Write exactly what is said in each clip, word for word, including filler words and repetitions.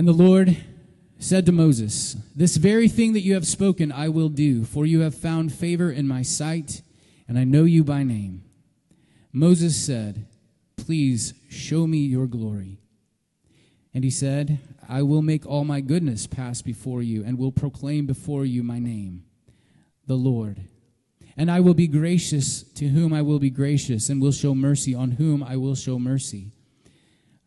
And the Lord said to Moses, "This very thing that you have spoken I will do, for you have found favor in my sight, and I know you by name." Moses said, "Please show me your glory." And he said, "I will make all my goodness pass before you, and will proclaim before you my name, the Lord. And I will be gracious to whom I will be gracious, and will show mercy on whom I will show mercy."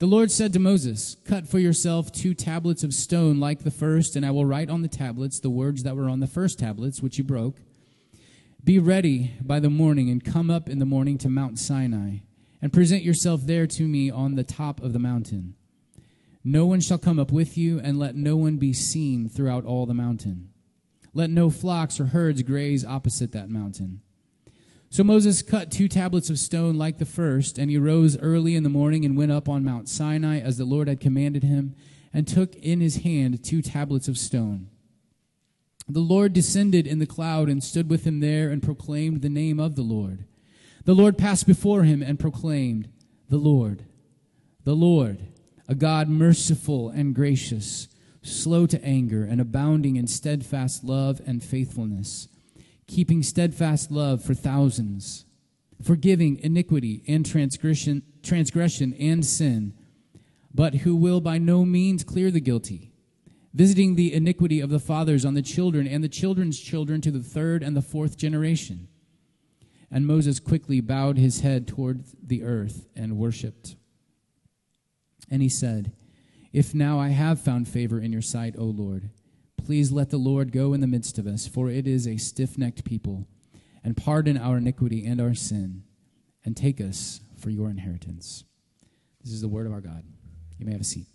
The Lord said to Moses, "Cut for yourself two tablets of stone like the first, and I will write on the tablets the words that were on the first tablets, which you broke. Be ready by the morning, and come up in the morning to Mount Sinai, and present yourself there to me on the top of the mountain. No one shall come up with you, and let no one be seen throughout all the mountain. Let no flocks or herds graze opposite that mountain." So Moses cut two tablets of stone like the first, and he rose early in the morning and went up on Mount Sinai as the Lord had commanded him, and took in his hand two tablets of stone. The Lord descended in the cloud and stood with him there and proclaimed the name of the Lord. The Lord passed before him and proclaimed, "The Lord, the Lord, a God merciful and gracious, slow to anger and abounding in steadfast love and faithfulness, keeping steadfast love for thousands, forgiving iniquity and transgression, transgression and sin, but who will by no means clear the guilty, visiting the iniquity of the fathers on the children and the children's children to the third and the fourth generation." And Moses quickly bowed his head toward the earth and worshipped. And he said, "If now I have found favor in your sight, O Lord, please let the Lord go in the midst of us, for it is a stiff-necked people, and pardon our iniquity and our sin, and take us for your inheritance." This is the word of our God. You may have a seat.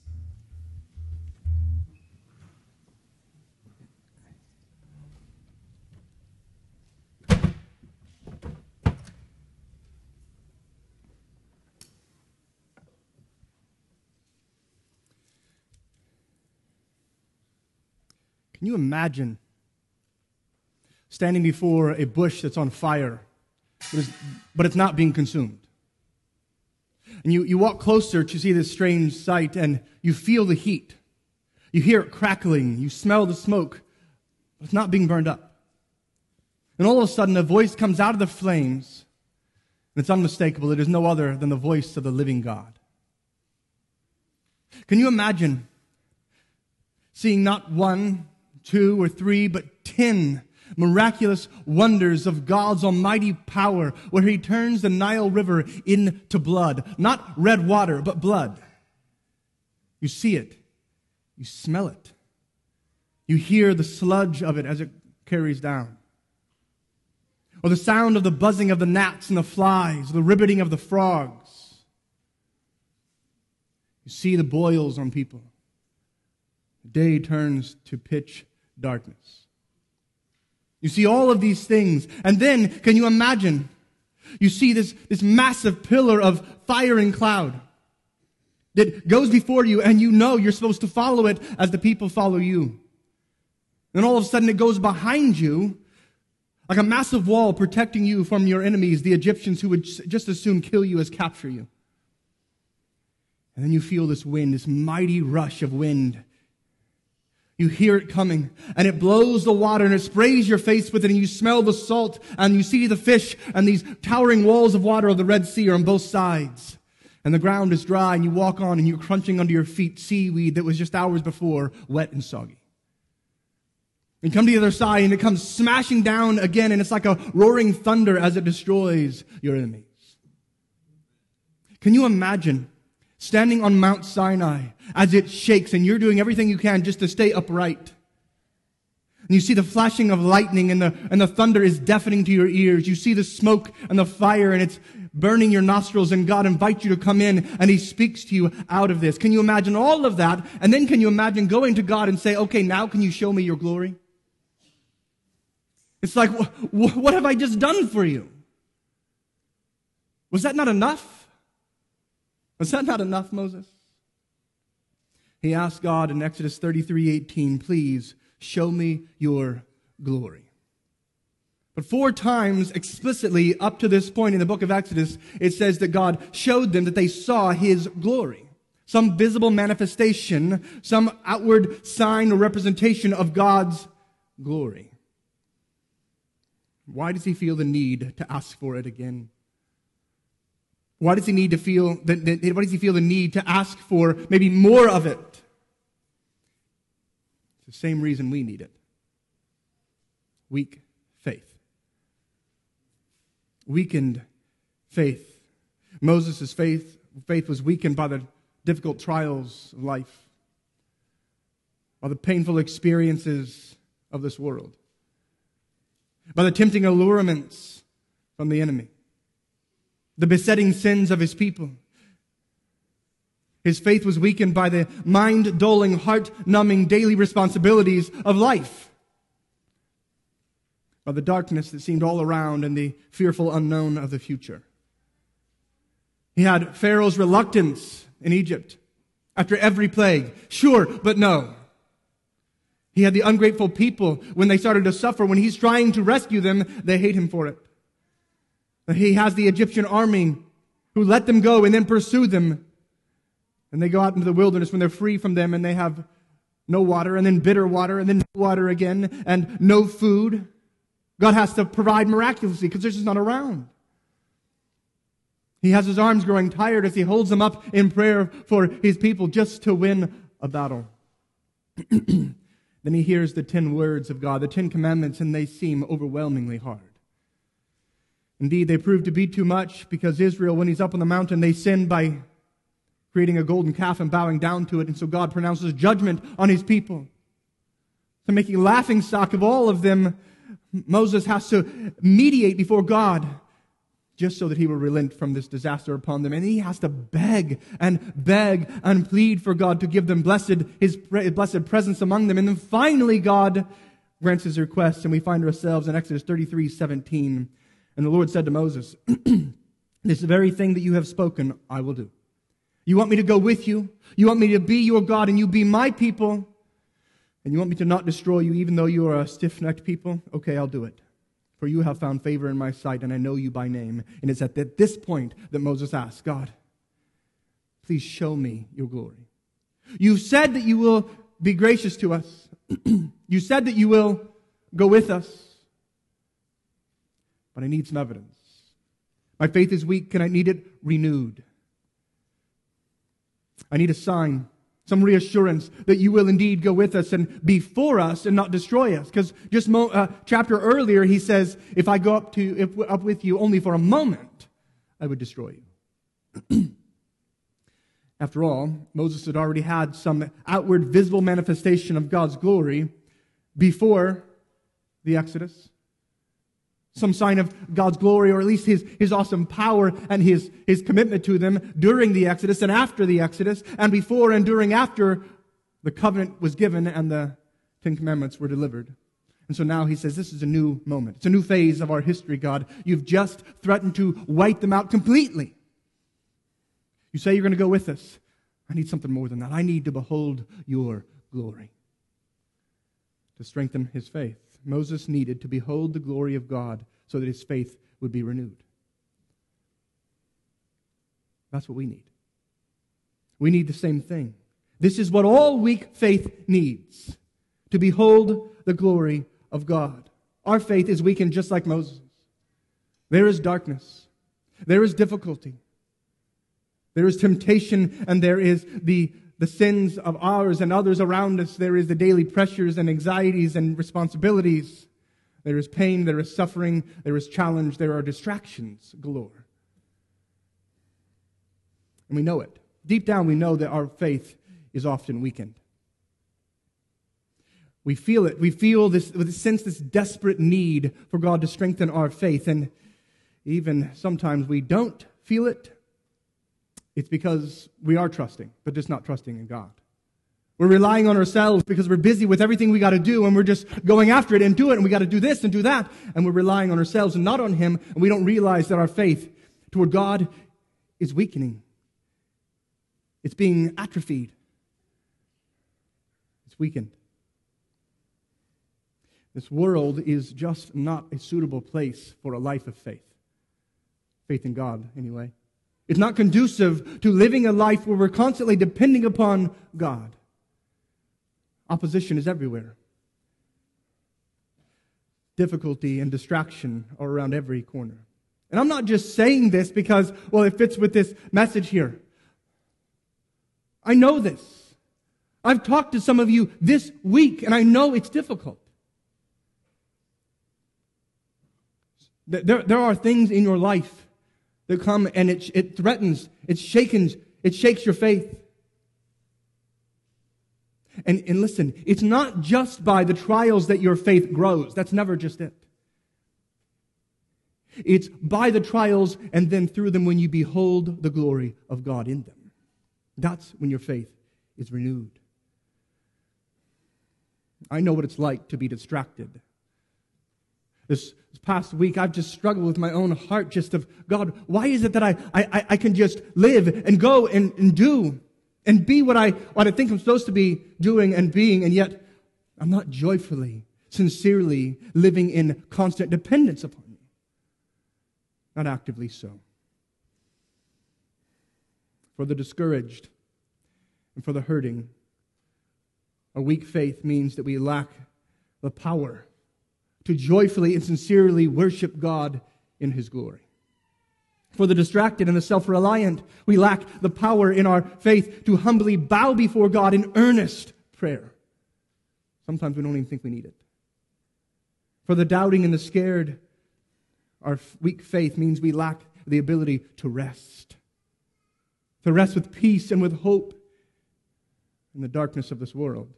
Can you imagine standing before a bush that's on fire, but it's, but it's not being consumed? And you, you walk closer to see this strange sight, and you feel the heat. You hear it crackling. You smell the smoke, but it's not being burned up. And all of a sudden, a voice comes out of the flames, and it's unmistakable. It is no other than the voice of the living God. Can you imagine seeing not one, two or three, but ten miraculous wonders of God's almighty power, where he turns the Nile River into blood? Not red water, but blood. You see it. You smell it. You hear the sludge of it as it carries down. Or the sound of the buzzing of the gnats and the flies, the ribbiting of the frogs. You see the boils on people. The day turns to pitch darkness. You see all of these things, and then, can you imagine? You see this, this massive pillar of fire and cloud that goes before you, and you know you're supposed to follow it as the people follow you. Then all of a sudden it goes behind you like a massive wall protecting you from your enemies, the Egyptians who would just as soon kill you as capture you. And then you feel this wind, this mighty rush of wind. You hear it coming, and it blows the water, and it sprays your face with it, and you smell the salt, and you see the fish, and these towering walls of water of the Red Sea are on both sides. And the ground is dry, and you walk on, and you're crunching under your feet seaweed that was just hours before wet and soggy. And come to the other side, and it comes smashing down again, and it's like a roaring thunder as it destroys your enemies. Can you imagine standing on Mount Sinai as it shakes, and you're doing everything you can just to stay upright? And you see the flashing of lightning, and the, and the thunder is deafening to your ears. You see the smoke and the fire, and it's burning your nostrils, and God invites you to come in, and he speaks to you out of this. Can you imagine all of that? And then can you imagine going to God and say, "Okay, now can you show me your glory?" It's like, wh- wh- what have I just done for you? Was that not enough? Was that not enough, Moses? He asked God in Exodus thirty-three eighteen, please show me your glory. But four times explicitly up to this point in the book of Exodus, it says that God showed them that they saw his glory. Some visible manifestation, some outward sign or representation of God's glory. Why does he feel the need to ask for it again? Why does he need to feel the, the, why does he feel the need to ask for maybe more of it? It's the same reason we need it. Weak faith. Weakened faith. Moses' faith, faith was weakened by the difficult trials of life, by the painful experiences of this world, by the tempting allurements from the enemy, the besetting sins of his people. His faith was weakened by the mind-dulling, heart-numbing daily responsibilities of life, by the darkness that seemed all around and the fearful unknown of the future. He had Pharaoh's reluctance in Egypt after every plague. Sure, but no. He had the ungrateful people when they started to suffer. When he's trying to rescue them, they hate him for it. He has the Egyptian army who let them go and then pursue them. And they go out into the wilderness when they're free from them and they have no water and then bitter water and then no water again and no food. God has to provide miraculously because there's just not around. He has his arms growing tired as he holds them up in prayer for his people just to win a battle. Then he hears the ten words of God, the Ten Commandments, and they seem overwhelmingly hard. Indeed, they prove to be too much because Israel, when he's up on the mountain, they sin by creating a golden calf and bowing down to it. And so God pronounces judgment on his people. So making laughing stock of all of them, Moses has to mediate before God just so that he will relent from this disaster upon them. And he has to beg and beg and plead for God to give them blessed his blessed presence among them. And then finally God grants his request, and we find ourselves in Exodus thirty-three seventeen. And the Lord said to Moses, this very thing that you have spoken, I will do. You want me to go with you? You want me to be your God and you be my people? And you want me to not destroy you even though you are a stiff-necked people? Okay, I'll do it. For you have found favor in my sight and I know you by name. And it's at this point that Moses asks, God, please show me your glory. You said that you will be gracious to us. You said that you will go with us. But I need some evidence. My faith is weak and I need it renewed. I need a sign, some reassurance that you will indeed go with us and be for us and not destroy us. Because just a mo- uh, chapter earlier he says, if I go up, to, if up with you only for a moment, I would destroy you. After all, Moses had already had some outward visible manifestation of God's glory before the Exodus. Some sign of God's glory, or at least His, his awesome power and His, his commitment to them during the Exodus and after the Exodus and before and during after the covenant was given and the Ten Commandments were delivered. And so now He says, this is a new moment. It's a new phase of our history, God. You've just threatened to wipe them out completely. You say you're going to go with us. I need something more than that. I need to behold your glory. To strengthen his faith, Moses needed to behold the glory of God so that his faith would be renewed. That's what we need. We need the same thing. This is what all weak faith needs, to behold the glory of God. Our faith is weakened just like Moses. There is darkness. There is difficulty. There is temptation, and there is the The sins of ours and others around us. There is the daily pressures and anxieties and responsibilities. There is pain, there is suffering, there is challenge, there are distractions galore. And we know it. Deep down we know that our faith is often weakened. We feel it. We feel this, we sense this desperate need for God to strengthen our faith. And even sometimes we don't feel it. It's because we are trusting, but just not trusting in God. We're relying on ourselves because we're busy with everything we got to do, and we're just going after it and do it, and we got to do this and do that. And we're relying on ourselves and not on Him, and we don't realize that our faith toward God is weakening. It's being atrophied. It's weakened. This world is just not a suitable place for a life of faith. Faith in God, anyway. It's not conducive to living a life where we're constantly depending upon God. Opposition is everywhere. Difficulty and distraction are around every corner. And I'm not just saying this because, well, it fits with this message here. I know this. I've talked to some of you this week, and I know it's difficult. There, there are things in your life that come and it, it threatens, it shakens, it shakes your faith. And, and listen, it's not just by the trials that your faith grows. That's never just it. It's by the trials and then through them when you behold the glory of God in them. That's when your faith is renewed. I know what it's like to be distracted. This past week, I've just struggled with my own heart just of, God, why is it that I, I, I can just live and go and, and do and be what I, what I think I'm supposed to be doing and being, and yet I'm not joyfully, sincerely living in constant dependence upon you. Not actively so. For the discouraged and for the hurting, a weak faith means that we lack the power to joyfully and sincerely worship God in His glory. For the distracted and the self-reliant, we lack the power in our faith to humbly bow before God in earnest prayer. Sometimes we don't even think we need it. For the doubting and the scared, our weak faith means we lack the ability to rest. To rest with peace and with hope in the darkness of this world.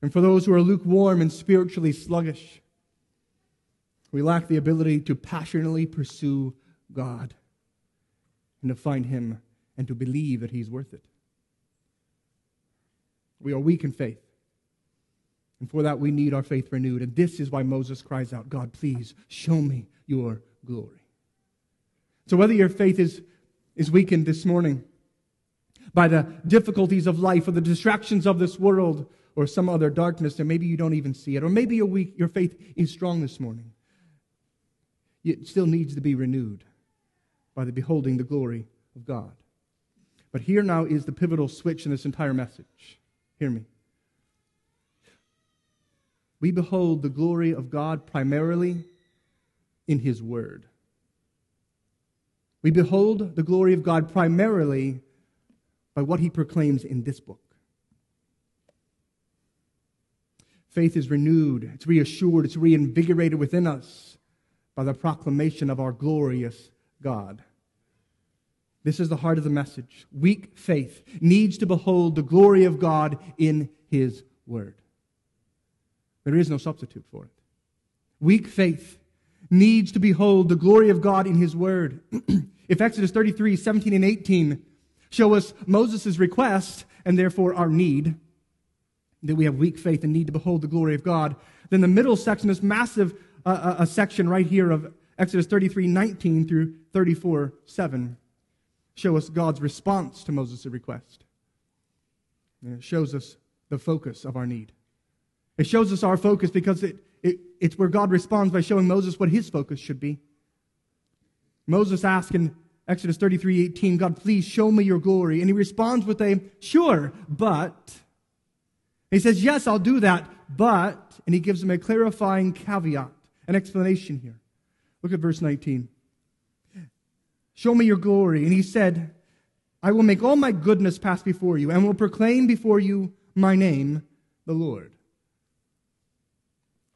And for those who are lukewarm and spiritually sluggish, we lack the ability to passionately pursue God and to find Him and to believe that He's worth it. We are weak in faith. And for that, we need our faith renewed. And this is why Moses cries out, God, please show me your glory. So whether your faith is, is weakened this morning by the difficulties of life or the distractions of this world or some other darkness, and maybe you don't even see it, or maybe your, weak, your faith is strong this morning, it still needs to be renewed by the beholding the glory of God. But here now is the pivotal switch in this entire message. Hear me. We behold the glory of God primarily in His Word. We behold the glory of God primarily by what He proclaims in this book. Faith is renewed, it's reassured, it's reinvigorated within us by the proclamation of our glorious God. This is the heart of the message. Weak faith needs to behold the glory of God in His Word. There is no substitute for it. Weak faith needs to behold the glory of God in His Word. If Exodus thirty-three, seventeen and eighteen show us Moses' request and therefore our need, that we have weak faith and need to behold the glory of God, then the middle section, this massive Uh, a, a section right here of Exodus thirty-three nineteen through thirty-four seven show us God's response to Moses' request. And it shows us the focus of our need. It shows us our focus because it, it it's where God responds by showing Moses what his focus should be. Moses asks in Exodus thirty-three eighteen, God, please show me your glory. And he responds with a, sure, but. He says, yes, I'll do that, but. And he gives him a clarifying caveat. An explanation here. Look at verse nineteen. Show me your glory. And he said, I will make all my goodness pass before you and will proclaim before you my name, the Lord.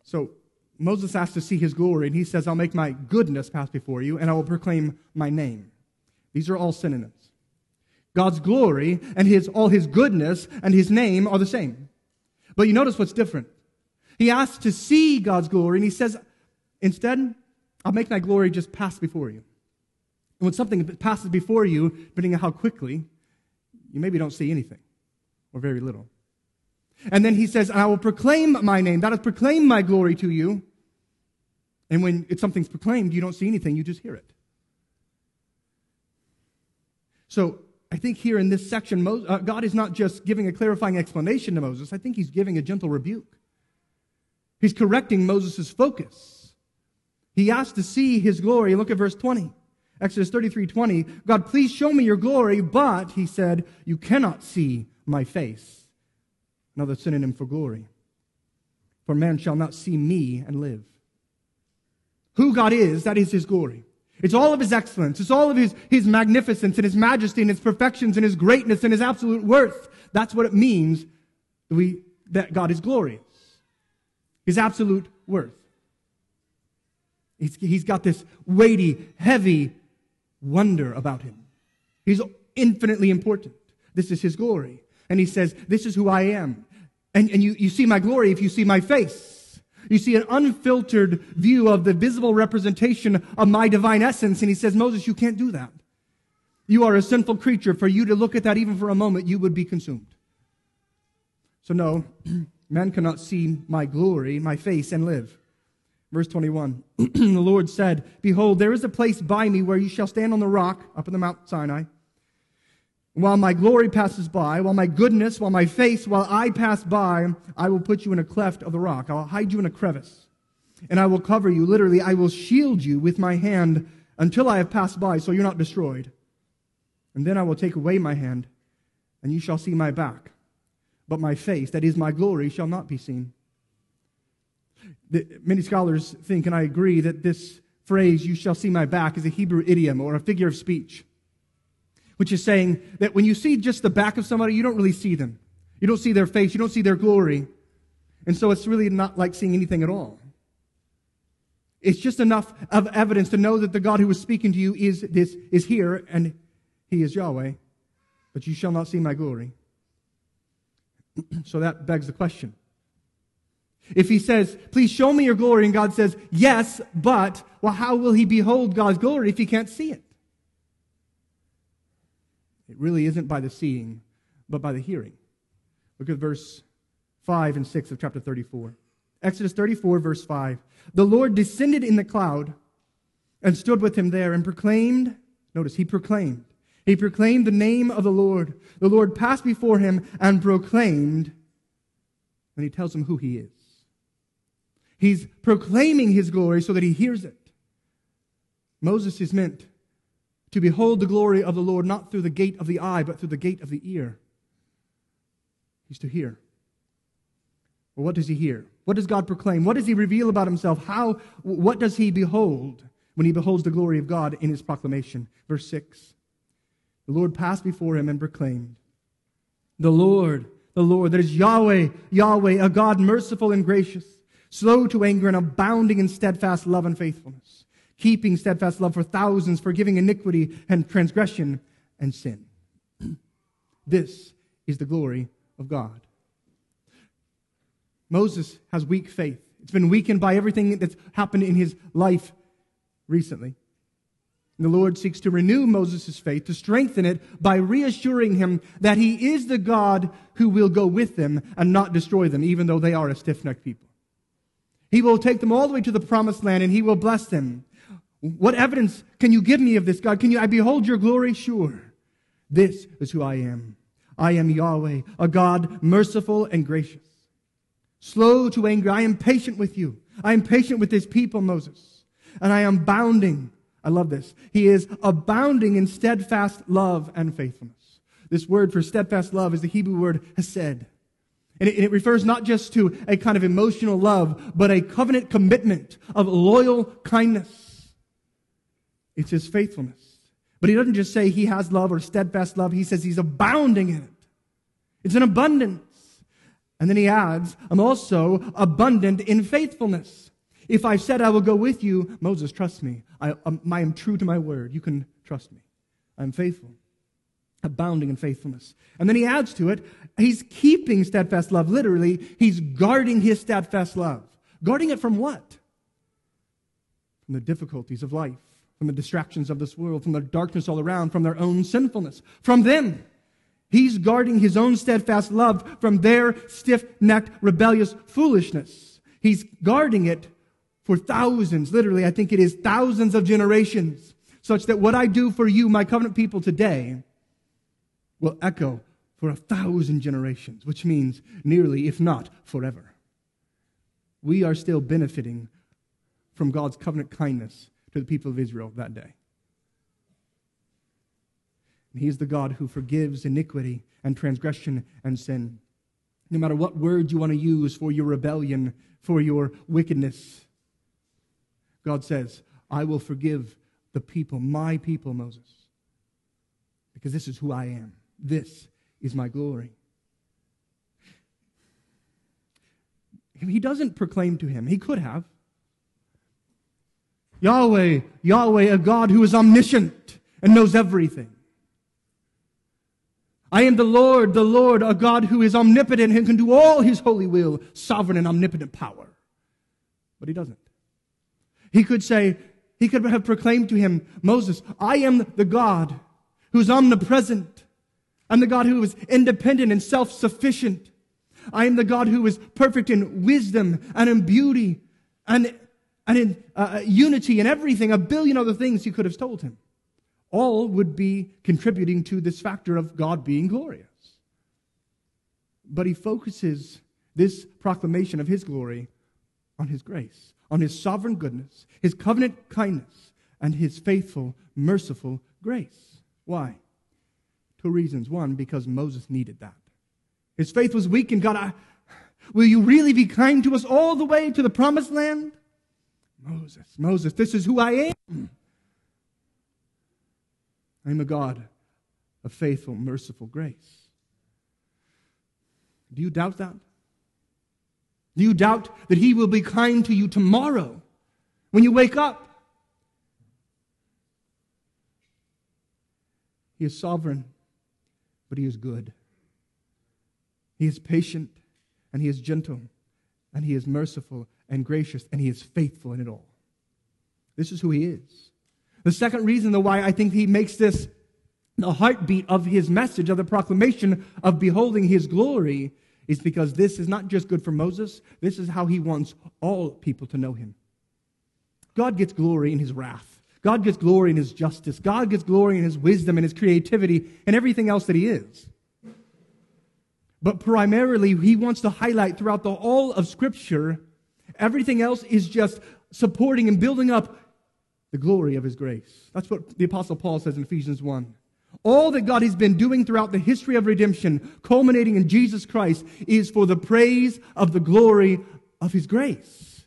So Moses asked to see his glory, and he says, I'll make my goodness pass before you and I will proclaim my name. These are all synonyms. God's glory and his all his goodness and his name are the same. But you notice what's different. He asks to see God's glory, and he says, instead, I'll make my glory just pass before you. And when something passes before you, depending on how quickly, you maybe don't see anything, or very little. And then he says, and I will proclaim my name. That is, proclaim my glory to you. And when it's something's proclaimed, you don't see anything, you just hear it. So I think here in this section, Moses, uh, God is not just giving a clarifying explanation to Moses. I think he's giving a gentle rebuke. He's correcting Moses' focus. He asked to see his glory. Look at verse twenty. Exodus thirty-three twenty. God, please show me your glory. But, he said, you cannot see my face. Another synonym for glory. For man shall not see me and live. Who God is, that is his glory. It's all of his excellence. It's all of his, his magnificence and his majesty and his perfections and his greatness and his absolute worth. That's what it means that, we, that God is glorious. His absolute worth. He's, he's got this weighty, heavy wonder about him. He's infinitely important. This is his glory. And he says, this is who I am. And, and you, you see my glory if you see my face. You see an unfiltered view of the visible representation of my divine essence. And he says, Moses, you can't do that. You are a sinful creature. For you to look at that even for a moment, you would be consumed. So no, man cannot see my glory, my face, and live. Verse twenty-one, the Lord said, behold, there is a place by me where you shall stand on the rock up in the Mount Sinai. While my glory passes by, while my goodness, while my face, while I pass by, I will put you in a cleft of the rock. I'll hide you in a crevice, and I will cover you. Literally, I will shield you with my hand until I have passed by, so you're not destroyed. And then I will take away my hand, and you shall see my back. But my face, that is my glory, shall not be seen. The, many scholars think, and I agree, that this phrase, you shall see my back, is a Hebrew idiom or a figure of speech, which is saying that when you see just the back of somebody, you don't really see them. You don't see their face. You don't see their glory. And so it's really not like seeing anything at all. It's just enough of evidence to know that the God who is speaking to you is this is here, and he is Yahweh. But you shall not see my glory. So that begs the question. If he says, please show me your glory, and God says, yes, but, well, how will he behold God's glory if he can't see it? It really isn't by the seeing, but by the hearing. Look at verse five and six of chapter thirty-four. Exodus thirty-four, verse five. The Lord descended in the cloud and stood with him there and proclaimed, notice, he proclaimed. He proclaimed the name of the Lord. The Lord passed before him and proclaimed, and he tells him who he is. He's proclaiming his glory so that he hears it. Moses is meant to behold the glory of the Lord, not through the gate of the eye, but through the gate of the ear. He's to hear. Well, what does he hear? What does God proclaim? What does he reveal about himself? How? What does he behold when he beholds the glory of God in his proclamation? Verse six, the Lord passed before him and proclaimed, the Lord, the Lord, that is Yahweh, Yahweh, a God merciful and gracious, slow to anger and abounding in steadfast love and faithfulness, keeping steadfast love for thousands, forgiving iniquity and transgression and sin. This is the glory of God. Moses has weak faith. It's been weakened by everything that's happened in his life recently. And the Lord seeks to renew Moses' faith, to strengthen it by reassuring him that he is the God who will go with them and not destroy them, even though they are a stiff-necked people. He will take them all the way to the promised land and he will bless them. What evidence can you give me of this, God? Can you, I behold your glory? Sure. This is who I am. I am Yahweh, a God merciful and gracious, slow to anger. I am patient with you. I am patient with this people, Moses. And I am abounding. I love this. He is abounding in steadfast love and faithfulness. This word for steadfast love is the Hebrew word hesed. And it refers not just to a kind of emotional love, but a covenant commitment of loyal kindness. It's his faithfulness. But he doesn't just say he has love or steadfast love. He says he's abounding in it. It's an abundance. And then he adds, I'm also abundant in faithfulness. If I've said I will go with you, Moses, trust me. I, I am true to my word. You can trust me. I'm faithful. Abounding in faithfulness. And then he adds to it, he's keeping steadfast love. Literally, he's guarding his steadfast love. Guarding it from what? From the difficulties of life, from the distractions of this world, from the darkness all around, from their own sinfulness, from them. He's guarding his own steadfast love from their stiff-necked, rebellious foolishness. He's guarding it for thousands, literally, I think it is thousands of generations, such that what I do for you, my covenant people today, will echo for a thousand generations, which means nearly, if not, forever. We are still benefiting from God's covenant kindness to the people of Israel that day. And He is the God who forgives iniquity and transgression and sin. No matter what word you want to use for your rebellion, for your wickedness, God says, I will forgive the people, my people, Moses, because this is who I am. This is my glory. He doesn't proclaim to him. He could have. Yahweh, Yahweh, a God who is omniscient and knows everything. I am the Lord, the Lord, a God who is omnipotent and can do all His holy will, sovereign and omnipotent power. But He doesn't. He could say, He could have proclaimed to him, Moses, I am the God who is omnipresent. I'm the God who is independent and self-sufficient. I am the God who is perfect in wisdom and in beauty and, and in uh, unity and everything, a billion other things he could have told him. All would be contributing to this factor of God being glorious. But he focuses this proclamation of His glory on His grace, on His sovereign goodness, His covenant kindness, and His faithful, merciful grace. Why? Two reasons. One, because Moses needed that. His faith was weak, and God, I, will you really be kind to us all the way to the promised land? Moses, Moses, this is who I am. I am a God of faithful, merciful grace. Do you doubt that? Do you doubt that He will be kind to you tomorrow when you wake up? He is sovereign, but He is good. He is patient, and He is gentle, and He is merciful and gracious, and He is faithful in it all. This is who He is. The second reason though why I think He makes this the heartbeat of His message, of the proclamation of beholding His glory, is because this is not just good for Moses. This is how He wants all people to know Him. God gets glory in His wrath. God gets glory in His justice. God gets glory in His wisdom and His creativity and everything else that He is. But primarily, He wants to highlight throughout the all of Scripture, everything else is just supporting and building up the glory of His grace. That's what the Apostle Paul says in Ephesians one. All that God has been doing throughout the history of redemption, culminating in Jesus Christ, is for the praise of the glory of His grace.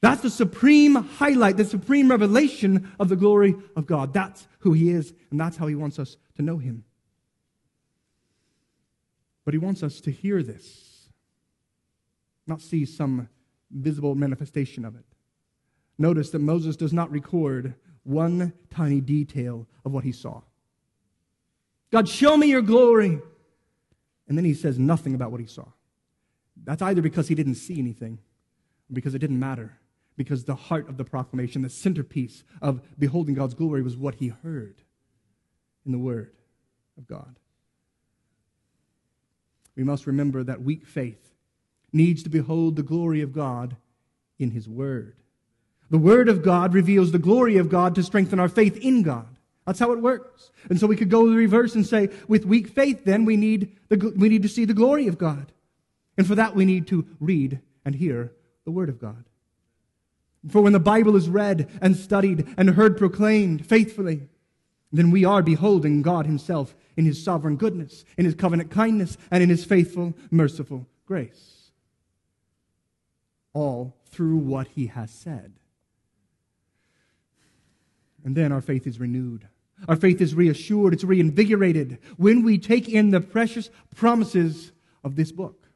That's the supreme highlight, the supreme revelation of the glory of God. That's who He is, and that's how He wants us to know Him. But He wants us to hear this, not see some visible manifestation of it. Notice that Moses does not record one tiny detail of what he saw. God, show me your glory. And then he says nothing about what he saw. That's either because he didn't see anything, or because it didn't matter, because the heart of the proclamation, the centerpiece of beholding God's glory, was what he heard in the Word of God. We must remember that weak faith needs to behold the glory of God in His Word. The Word of God reveals the glory of God to strengthen our faith in God. That's how it works. And so we could go the reverse and say, with weak faith, then we need the, we need to see the glory of God. And for that, we need to read and hear the Word of God. For when the Bible is read and studied and heard proclaimed faithfully, then we are beholding God Himself in His sovereign goodness, in His covenant kindness, and in His faithful, merciful grace. All through what He has said. And then our faith is renewed. Our faith is reassured. It's reinvigorated when we take in the precious promises of this book.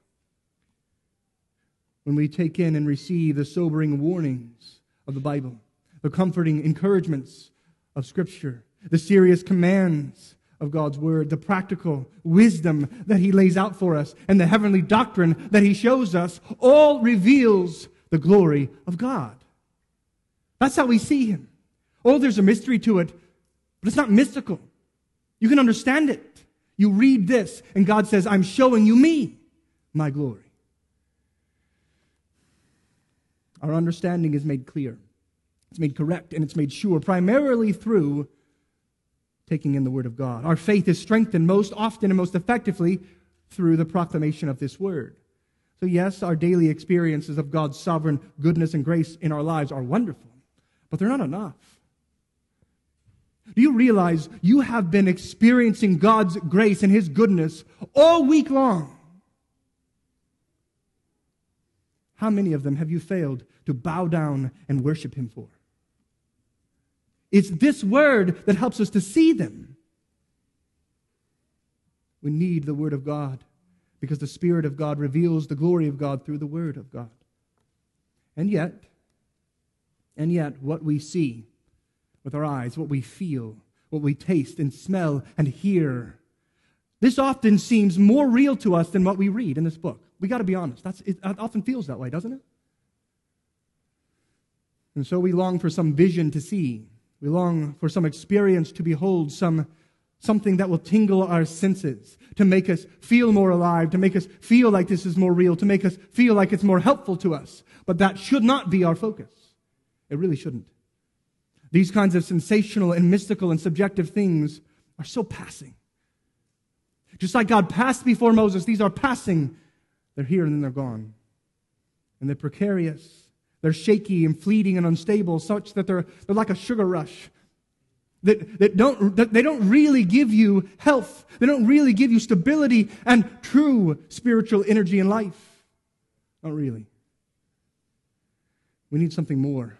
When we take in and receive the sobering warnings of the Bible, the comforting encouragements of Scripture, the serious commands of God's Word, the practical wisdom that He lays out for us, and the heavenly doctrine that He shows us, all reveals the glory of God. That's how we see Him. Oh, there's a mystery to it, but it's not mystical. You can understand it. You read this, and God says, I'm showing you me, my glory. Our understanding is made clear. It's made correct, and it's made sure, primarily through taking in the Word of God. Our faith is strengthened most often and most effectively through the proclamation of this Word. So yes, our daily experiences of God's sovereign goodness and grace in our lives are wonderful, but they're not enough. Do you realize you have been experiencing God's grace and His goodness all week long? How many of them have you failed to bow down and worship Him for? It's this Word that helps us to see them. We need the Word of God, because the Spirit of God reveals the glory of God through the Word of God. And yet, and yet, what we see with our eyes, what we feel, what we taste and smell and hear, this often seems more real to us than what we read in this book. We got to be honest. That's, it often feels that way, doesn't it? And so we long for some vision to see. We long for some experience to behold, some something that will tingle our senses, to make us feel more alive, to make us feel like this is more real, to make us feel like it's more helpful to us. But that should not be our focus. It really shouldn't. These kinds of sensational and mystical and subjective things are so passing. Just like God passed before Moses, these are passing. They're here and then they're gone. And they're precarious. They're shaky and fleeting and unstable, such that they're, they're like a sugar rush. That, that don't, that they don't really give you health. They don't really give you stability and true spiritual energy and life. Not really. We need something more.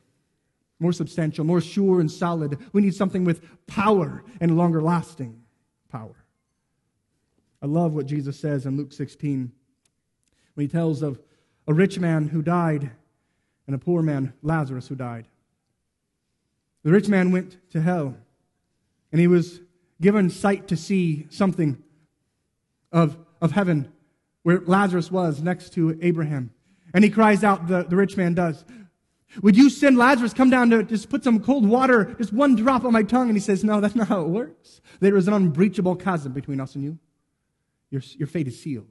More substantial, more sure and solid. We need something with power and longer lasting power. I love what Jesus says in Luke sixteen when He tells of a rich man who died and a poor man, Lazarus, who died. The rich man went to hell, and he was given sight to see something of, of heaven, where Lazarus was next to Abraham. And he cries out, the, the rich man does, would you send Lazarus, come down to just put some cold water, just one drop on my tongue? And he says, no, that's not how it works. There is an unbreachable chasm between us and you. Your, your fate is sealed.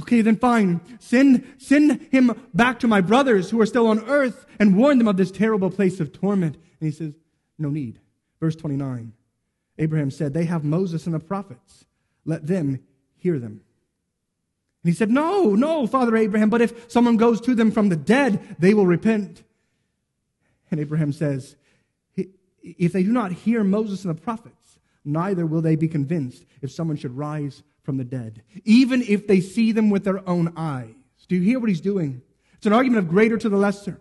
Okay, then fine. Send, send him back to my brothers who are still on earth and warn them of this terrible place of torment. And he says, no need. Verse twenty-nine, Abraham said, they have Moses and the prophets. Let them hear them. And he said, no, no, Father Abraham, but if someone goes to them from the dead, they will repent. And Abraham says, if they do not hear Moses and the prophets, neither will they be convinced if someone should rise from the dead, even if they see them with their own eyes. Do you hear what he's doing? It's an argument of greater to the lesser.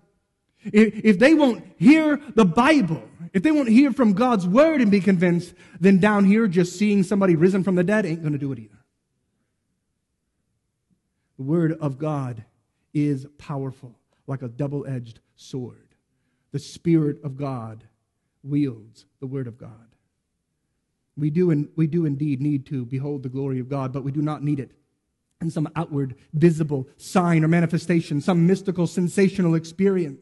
If, if they won't hear the Bible, if they won't hear from God's Word and be convinced, then down here just seeing somebody risen from the dead ain't going to do it either. The Word of God is powerful, like a double-edged sword. The Spirit of God wields the Word of God. We do, in, we do indeed need to behold the glory of God, but we do not need it in some outward, visible sign or manifestation, some mystical, sensational experience.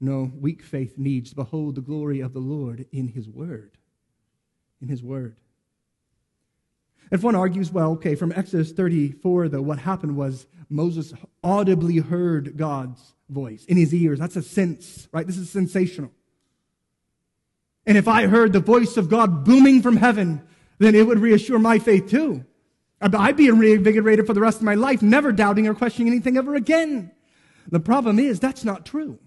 No, weak faith needs to behold the glory of the Lord in His Word. In His Word. If one argues, well, okay, from Exodus thirty-four, though, what happened was Moses audibly heard God's voice in his ears. That's a sense, right? This is sensational. And if I heard the voice of God booming from heaven, then it would reassure my faith too. I'd be reinvigorated for the rest of my life, never doubting or questioning anything ever again. The problem is, that's not true.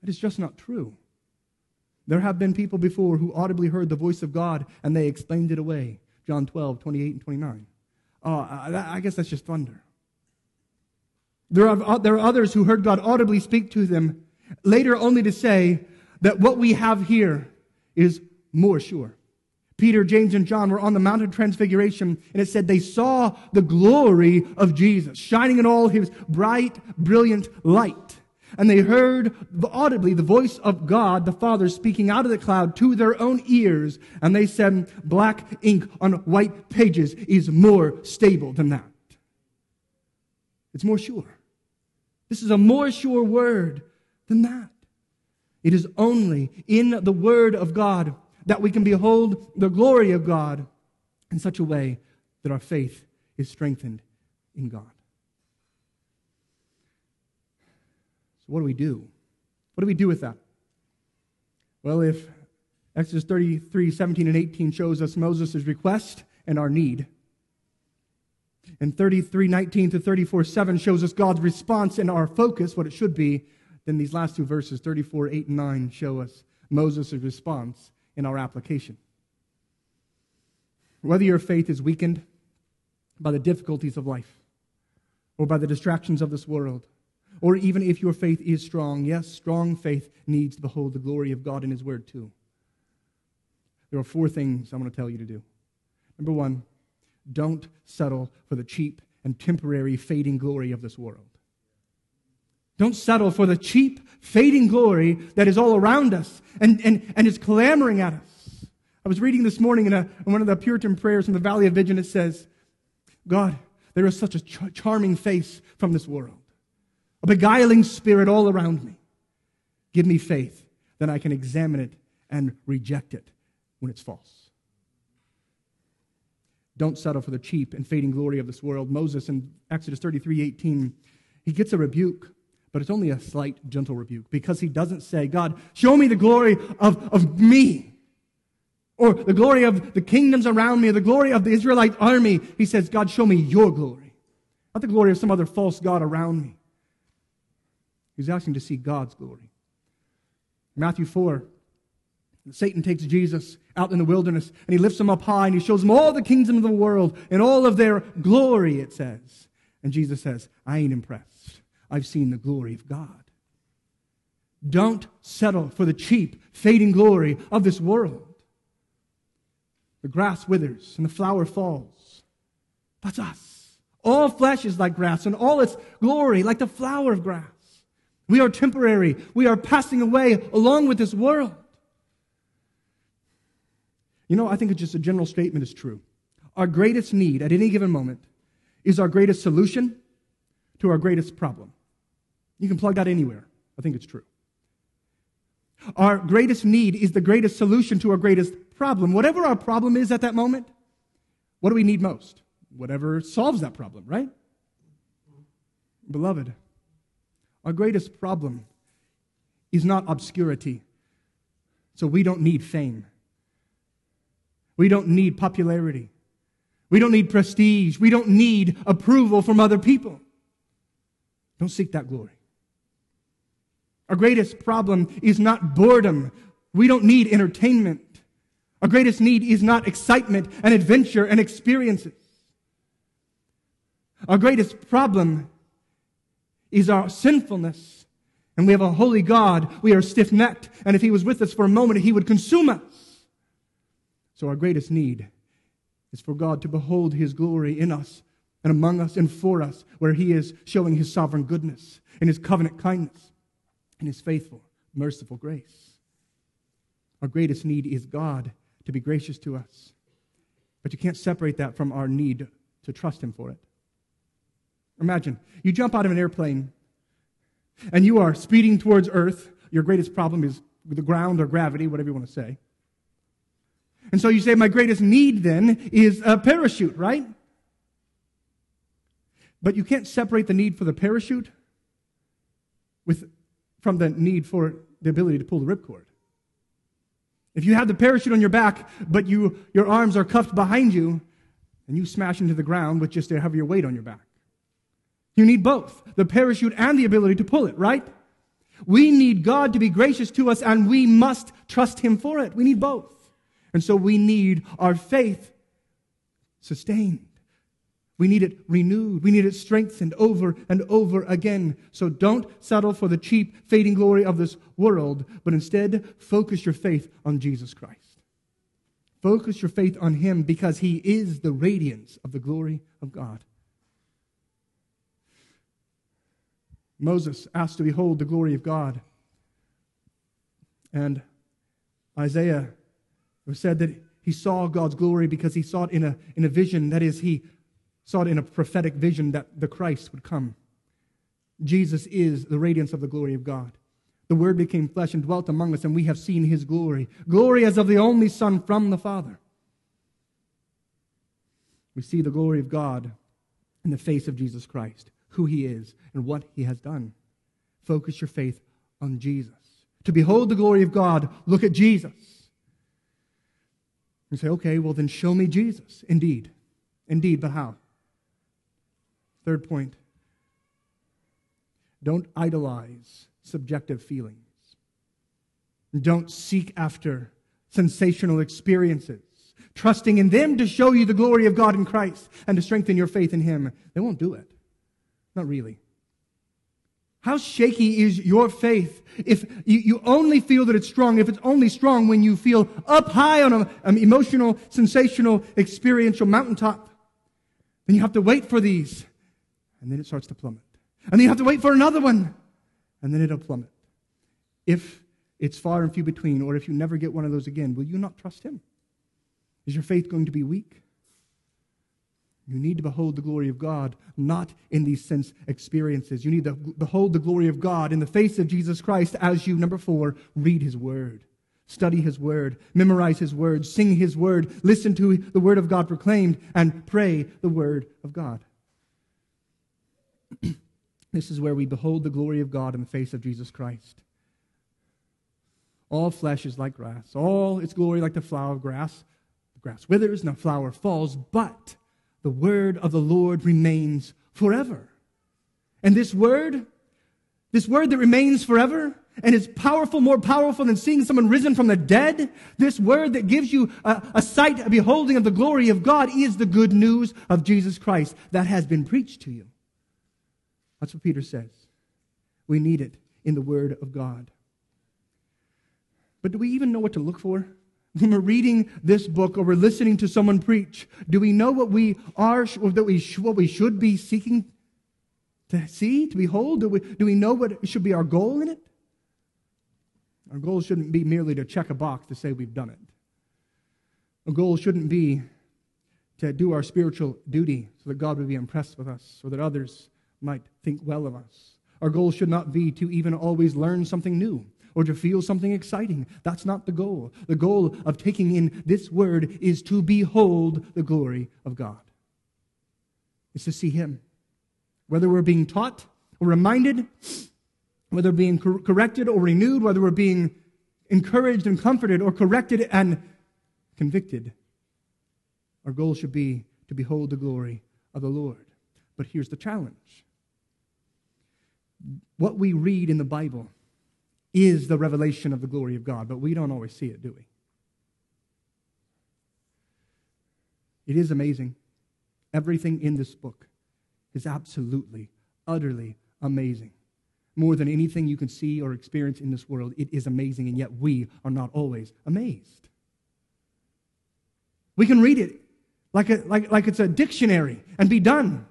That is just not true. There have been people before who audibly heard the voice of God and they explained it away. John twelve, twenty-eight and twenty-nine. Oh, I guess that's just thunder. There are, there are others who heard God audibly speak to them, later only to say that what we have here is more sure. Peter, James, and John were on the Mount of Transfiguration, and it said they saw the glory of Jesus, shining in all His bright, brilliant light. And they heard audibly the voice of God, the Father, speaking out of the cloud to their own ears. And they said, black ink on white pages is more stable than that. It's more sure. This is a more sure word than that. It is only in the Word of God that we can behold the glory of God in such a way that our faith is strengthened in God. So what do we do? What do we do with that? Well, if Exodus thirty-three, seventeen, and eighteen shows us Moses' request and our need, and thirty-three, nineteen to thirty-four, seven shows us God's response and our focus, what it should be, then these last two verses, thirty-four, eight, and nine, show us Moses' response and our application. Whether your faith is weakened by the difficulties of life, or by the distractions of this world, or even if your faith is strong, yes, strong faith needs to behold the glory of God in His Word too. There are four things I'm going to tell you to do. Number one, don't settle for the cheap and temporary fading glory of this world. Don't settle for the cheap, fading glory that is all around us and, and, and is clamoring at us. I was reading this morning in, a, in one of the Puritan prayers from the Valley of Vision. It says, God, there is such a ch- charming face from this world, a beguiling spirit all around me. Give me faith, then I can examine it and reject it when it's false. Don't settle for the cheap and fading glory of this world. Moses in Exodus thirty-three eighteen, he gets a rebuke, but it's only a slight, gentle rebuke, because he doesn't say, God, show me the glory of, of me, or the glory of the kingdoms around me, or the glory of the Israelite army. He says, God, show me your glory, not the glory of some other false god around me. He's asking to see God's glory. Matthew four, Satan takes Jesus out in the wilderness, and he lifts him up high, and he shows him all the kingdoms of the world and all of their glory, it says. And Jesus says, I ain't impressed. I've seen the glory of God. Don't settle for the cheap, fading glory of this world. The grass withers and the flower falls. That's us. All flesh is like grass, and all its glory like the flower of grass. We are temporary. We are passing away along with this world. You know, I think it's just a general statement is true. Our greatest need at any given moment is our greatest solution to our greatest problem. You can plug that anywhere. I think it's true. Our greatest need is the greatest solution to our greatest problem. Whatever our problem is at that moment, what do we need most? Whatever solves that problem, right? Beloved, our greatest problem is not obscurity, so we don't need fame. We don't need popularity. We don't need prestige. We don't need approval from other people. Don't seek that glory. Our greatest problem is not boredom. We don't need entertainment. Our greatest need is not excitement and adventure and experiences. Our greatest problem is our sinfulness. And we have a holy God. We are stiff-necked. And if He was with us for a moment, He would consume us. So our greatest need is for God to behold His glory in us and among us and for us, where He is showing His sovereign goodness and His covenant kindness and His faithful, merciful grace. Our greatest need is God to be gracious to us. But you can't separate that from our need to trust Him for it. Imagine, you jump out of an airplane and you are speeding towards Earth. Your greatest problem is the ground or gravity, whatever you want to say. And so you say, my greatest need then is a parachute, right? But you can't separate the need for the parachute with, from the need for the ability to pull the ripcord. If you have the parachute on your back, but you your arms are cuffed behind you, and you smash into the ground with just the heavier weight on your back. You need both, the parachute and the ability to pull it, right? We need God to be gracious to us, and we must trust Him for it. We need both. And so we need our faith sustained. We need it renewed. We need it strengthened over and over again. So don't settle for the cheap, fading glory of this world, but instead focus your faith on Jesus Christ. Focus your faith on Him, because He is the radiance of the glory of God. Moses asked to behold the glory of God. And Isaiah said that he saw God's glory because he saw it in a, in a vision. That is, he saw it in a prophetic vision that the Christ would come. Jesus is the radiance of the glory of God. The Word became flesh and dwelt among us, and we have seen His glory. Glory as of the only Son from the Father. We see the glory of God in the face of Jesus Christ, who he is and what he has done. Focus your faith on Jesus. To behold the glory of God, look at Jesus. And say, okay, well then show me Jesus. Indeed. Indeed, but how? Third point. Don't idolize subjective feelings. Don't seek after sensational experiences, trusting in them to show you the glory of God in Christ and to strengthen your faith in Him. They won't do it. Not really. How shaky is your faith if you, you only feel that it's strong, if it's only strong when you feel up high on a, an emotional, sensational, experiential mountaintop? Then you have to wait for these, and then it starts to plummet. And then you have to wait for another one, and then it'll plummet. If it's far and few between, or if you never get one of those again, will you not trust Him? Is your faith going to be weak? You need to behold the glory of God, not in these sense experiences. You need to behold the glory of God in the face of Jesus Christ as you, number four, read His Word. Study His Word. Memorize His Word. Sing His Word. Listen to the Word of God proclaimed and pray the Word of God. This is where we behold the glory of God in the face of Jesus Christ. All flesh is like grass. All its glory like the flower of grass. The grass withers and the flower falls, but the word of the Lord remains forever. And this word, this word that remains forever and is powerful, more powerful than seeing someone risen from the dead, this word that gives you a, a sight, a beholding of the glory of God is the good news of Jesus Christ that has been preached to you. That's what Peter says. We need it in the Word of God. But do we even know what to look for? When we're reading this book or we're listening to someone preach, do we know what we are, or that we sh- what we should be seeking to see, to behold? Do we, do we know what should be our goal in it? Our goal shouldn't be merely to check a box to say we've done it. Our goal shouldn't be to do our spiritual duty so that God would be impressed with us or that others might think well of us. Our goal should not be to even always learn something new or to feel something exciting. That's not the goal. The goal of taking in this word is to behold the glory of God. It's to see Him. Whether we're being taught or reminded, whether we're being cor- corrected or renewed, whether we're being encouraged and comforted or corrected and convicted, our goal should be to behold the glory of the Lord. But here's the challenge. What we read in the Bible is the revelation of the glory of God, but we don't always see it, do we? It is amazing. Everything in this book is absolutely, utterly amazing. More than anything you can see or experience in this world, it is amazing, and yet we are not always amazed. We can read it like a, like, like it's a dictionary and be done.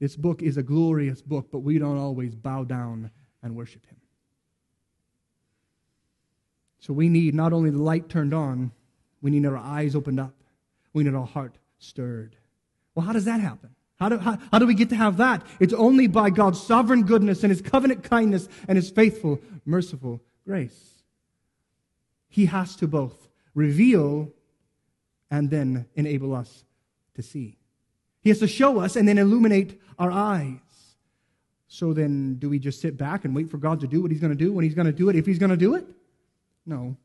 This book is a glorious book, but we don't always bow down and worship Him. So we need not only the light turned on, we need our eyes opened up. We need our heart stirred. Well, how does that happen? How do, how, how do we get to have that? It's only by God's sovereign goodness and His covenant kindness and His faithful, merciful grace. He has to both reveal and then enable us to see. He has to show us and then illuminate our eyes. So then, do we just sit back and wait for God to do what He's going to do when He's going to do it, if He's going to do it? No.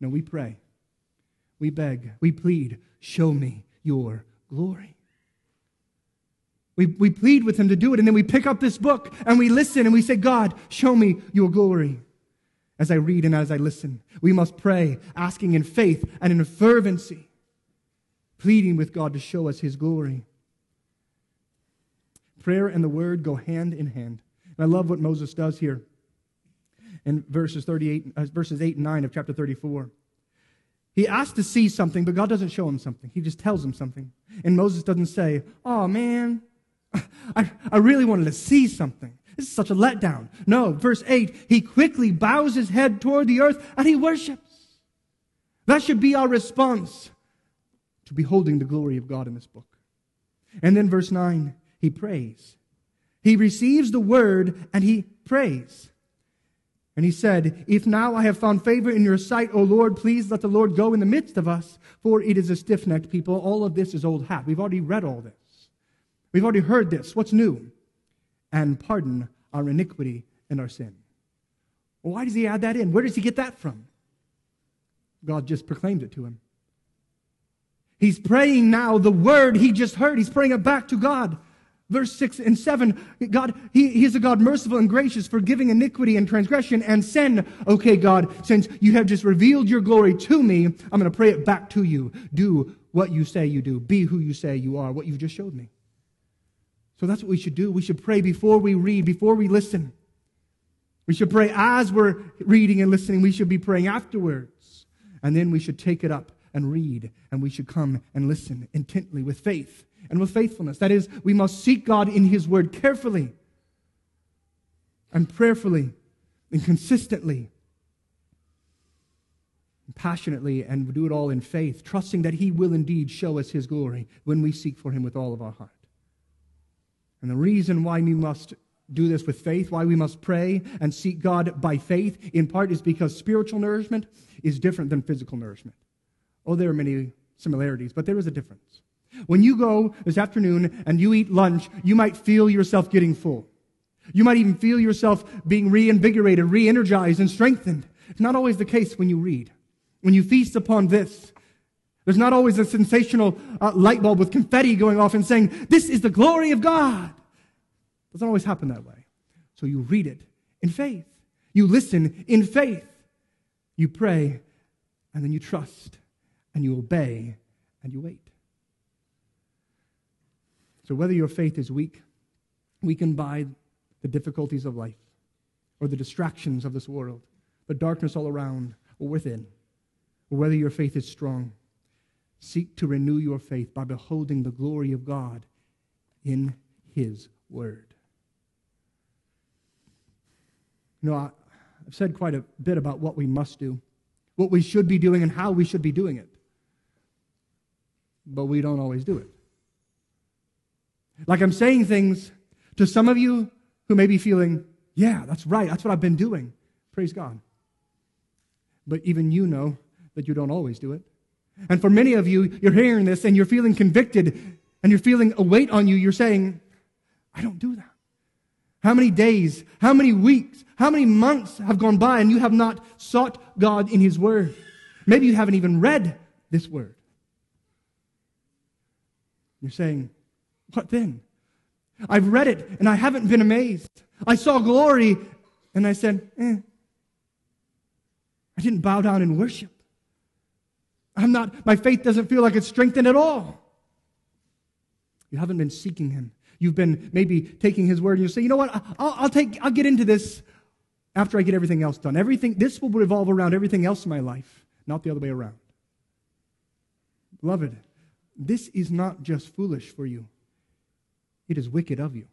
No, we pray. We beg. We plead, show me your glory. We, we plead with Him to do it, and then we pick up this book and we listen and we say, God, show me your glory. As I read and as I listen, we must pray, asking in faith and in fervency, pleading with God to show us His glory. Prayer and the Word go hand in hand. And I love what Moses does here in verses thirty-eight, uh, verses eight and nine of chapter thirty-four. He asks to see something, but God doesn't show him something. He just tells him something. And Moses doesn't say, oh man, I, I really wanted to see something. This is such a letdown. No, verse eight, he quickly bows his head toward the earth and he worships. That should be our response to beholding the glory of God in this book. And then verse nine, he prays. He receives the word and he prays. And he said, "If now I have found favor in your sight, O Lord, please let the Lord go in the midst of us, for it is a stiff-necked people." All of this is old hat. We've already read all this. We've already heard this. What's new? "And pardon our iniquity and our sin." Well, why does he add that in? Where does he get that from? God just proclaimed it to him. He's praying now the word he just heard. He's praying it back to God. Verse six and seven, God, he, he is a God merciful and gracious, forgiving iniquity and transgression and sin. Okay, God, since you have just revealed your glory to me, I'm going to pray it back to you. Do what you say you do. Be who you say you are, what you've just showed me. So that's what we should do. We should pray before we read, before we listen. We should pray as we're reading and listening. We should be praying afterwards. And then we should take it up and read. And we should come and listen intently with faith and with faithfulness. That is, we must seek God in His Word carefully and prayerfully and consistently and passionately, and do it all in faith, trusting that He will indeed show us His glory when we seek for Him with all of our heart. And the reason why we must do this with faith, why we must pray and seek God by faith, in part is because spiritual nourishment is different than physical nourishment. Oh, there are many similarities, but there is a difference. When you go this afternoon and you eat lunch, you might feel yourself getting full. You might even feel yourself being reinvigorated, re-energized, and strengthened. It's not always the case when you read. When you feast upon this, there's not always a sensational uh, light bulb with confetti going off and saying, "This is the glory of God." It doesn't always happen that way. So you read it in faith. You listen in faith. You pray, and then you trust, and you obey, and you wait. So whether your faith is weak, weakened by the difficulties of life, or the distractions of this world, the darkness all around or within, or whether your faith is strong, seek to renew your faith by beholding the glory of God in His Word. You know, I've said quite a bit about what we must do, what we should be doing, and how we should be doing it. But we don't always do it. Like I'm saying things to some of you who may be feeling, "Yeah, that's right, that's what I've been doing. Praise God." But even you know that you don't always do it. And for many of you, you're hearing this and you're feeling convicted and you're feeling a weight on you. You're saying, "I don't do that." How many days, how many weeks, how many months have gone by and you have not sought God in His Word? Maybe you haven't even read this Word. You're saying, "What then? I've read it and I haven't been amazed. I saw glory and I said, eh. I didn't bow down in worship. I'm not, my faith doesn't feel like it's strengthened at all." You haven't been seeking Him. You've been maybe taking His Word and you say, "You know what, I'll, I'll take, I'll get into this after I get everything else done. Everything, this will revolve around everything else in my life, not the other way around." Beloved, this is not just foolish for you. It is wicked of you.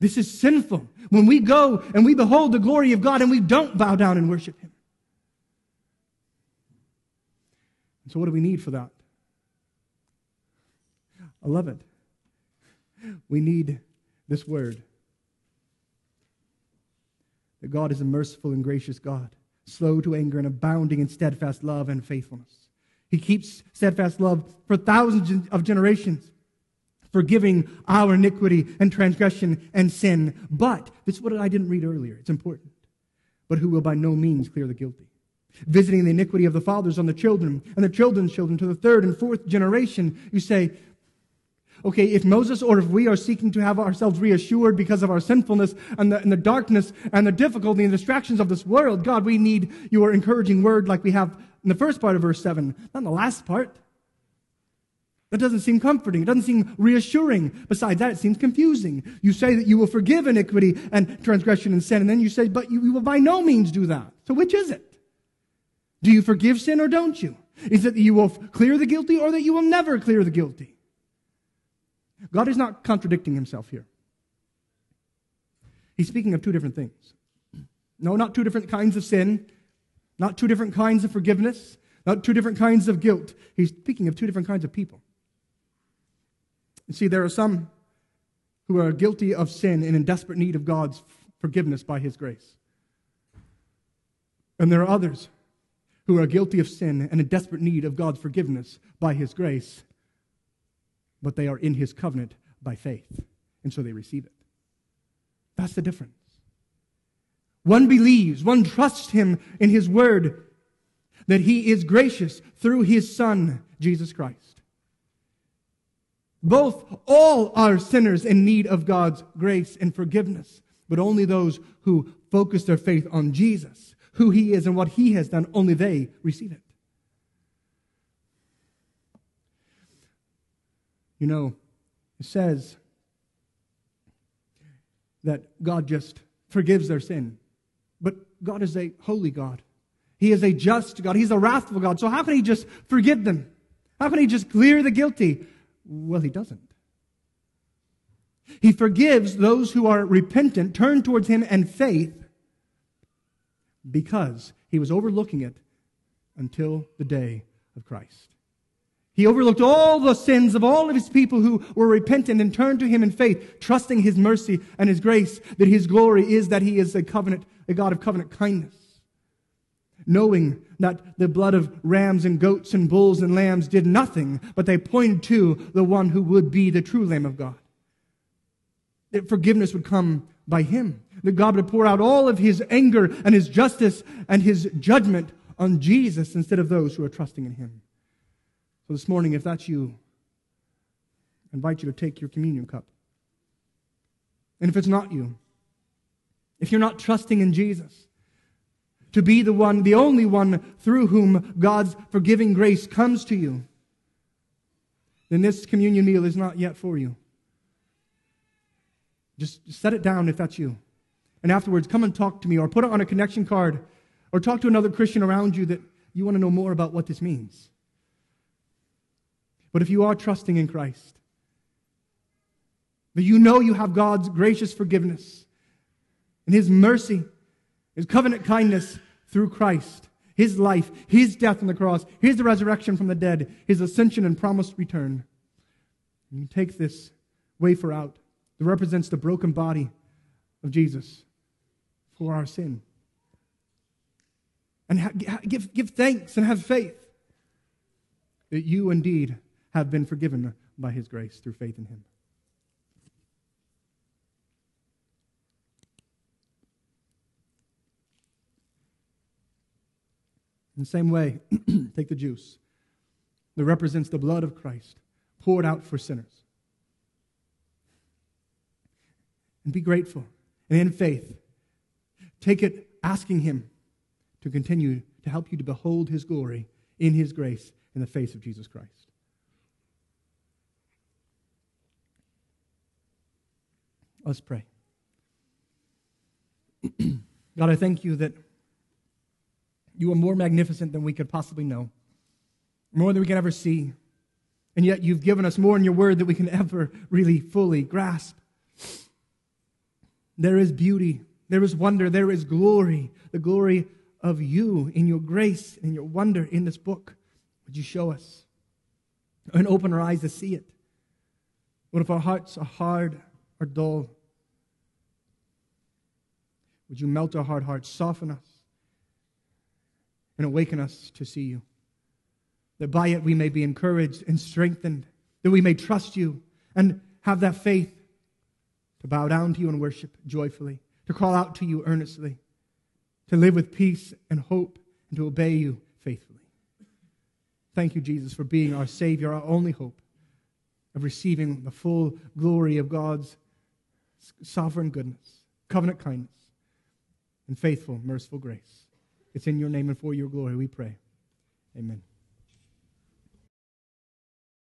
This is sinful. When we go and we behold the glory of God and we don't bow down and worship Him. And so what do we need for that? I love it. We need this Word. That God is a merciful and gracious God, slow to anger and abounding in steadfast love and faithfulness. He keeps steadfast love for thousands of generations, forgiving our iniquity and transgression and sin. But, this is what I didn't read earlier, it's important. But who will by no means clear the guilty, visiting the iniquity of the fathers on the children and the children's children to the third and fourth generation. You say, okay, if Moses or if we are seeking to have ourselves reassured because of our sinfulness and the, and the darkness and the difficulty and distractions of this world, God, we need your encouraging word like we have in the first part of verse seven, not in the last part. That doesn't seem comforting. It doesn't seem reassuring. Besides that, it seems confusing. You say that you will forgive iniquity and transgression and sin, and then you say, but you, you will by no means do that. So which is it? Do you forgive sin or don't you? Is it that you will clear the guilty or that you will never clear the guilty? God is not contradicting Himself here. He's speaking of two different things. No, not two different kinds of sin, not two different kinds of forgiveness, not two different kinds of guilt. He's speaking of two different kinds of people. You see, there are some who are guilty of sin and in desperate need of God's forgiveness by His grace. And there are others who are guilty of sin and in desperate need of God's forgiveness by His grace, but they are in His covenant by faith, and so they receive it. That's the difference. One believes, one trusts Him in His Word, that He is gracious through His Son, Jesus Christ. Both, all are sinners in need of God's grace and forgiveness, but only those who focus their faith on Jesus, who He is and what He has done, only they receive it. You know, it says that God just forgives their sin. But God is a holy God. He is a just God. He's a wrathful God. So how can He just forgive them? How can He just clear the guilty? Well, He doesn't. He forgives those who are repentant, turn towards Him in faith, because He was overlooking it until the day of Christ. He overlooked all the sins of all of His people who were repentant and turned to Him in faith, trusting His mercy and His grace, that His glory is that He is a covenant, a God of covenant kindness. Knowing that the blood of rams and goats and bulls and lambs did nothing, but they pointed to the one who would be the true Lamb of God. That forgiveness would come by Him. That God would pour out all of His anger and His justice and His judgment on Jesus instead of those who are trusting in Him. So this morning, if that's you, I invite you to take your communion cup. And if it's not you, if you're not trusting in Jesus to be the one, the only one through whom God's forgiving grace comes to you, then this communion meal is not yet for you. Just set it down if that's you. And afterwards, come and talk to me, or put it on a connection card, or talk to another Christian around you that you want to know more about what this means. But if you are trusting in Christ, that you know you have God's gracious forgiveness and His mercy, His covenant kindness through Christ, His life, His death on the cross, His resurrection from the dead, His ascension and promised return. And you take this wafer out that represents the broken body of Jesus for our sin. And ha- give, give thanks and have faith that you indeed have been forgiven by His grace through faith in Him. In the same way, take the juice that represents the blood of Christ poured out for sinners. And be grateful and in faith. Take it asking Him to continue to help you to behold His glory in His grace in the face of Jesus Christ. Let's pray. God, I thank You that You are more magnificent than we could possibly know, more than we can ever see, and yet You've given us more in Your Word than we can ever really fully grasp. There is beauty, there is wonder, there is glory, the glory of You in Your grace and Your wonder in this book. Would You show us and open our eyes to see it? What if our hearts are hard or dull? Would You melt our hard hearts, soften us, and awaken us to see You? That by it we may be encouraged and strengthened, that we may trust You and have that faith to bow down to You and worship joyfully, to call out to You earnestly, to live with peace and hope, and to obey You faithfully. Thank You, Jesus, for being our Savior, our only hope of receiving the full glory of God's sovereign goodness, covenant kindness, and faithful, merciful grace. It's in Your name and for Your glory we pray. Amen.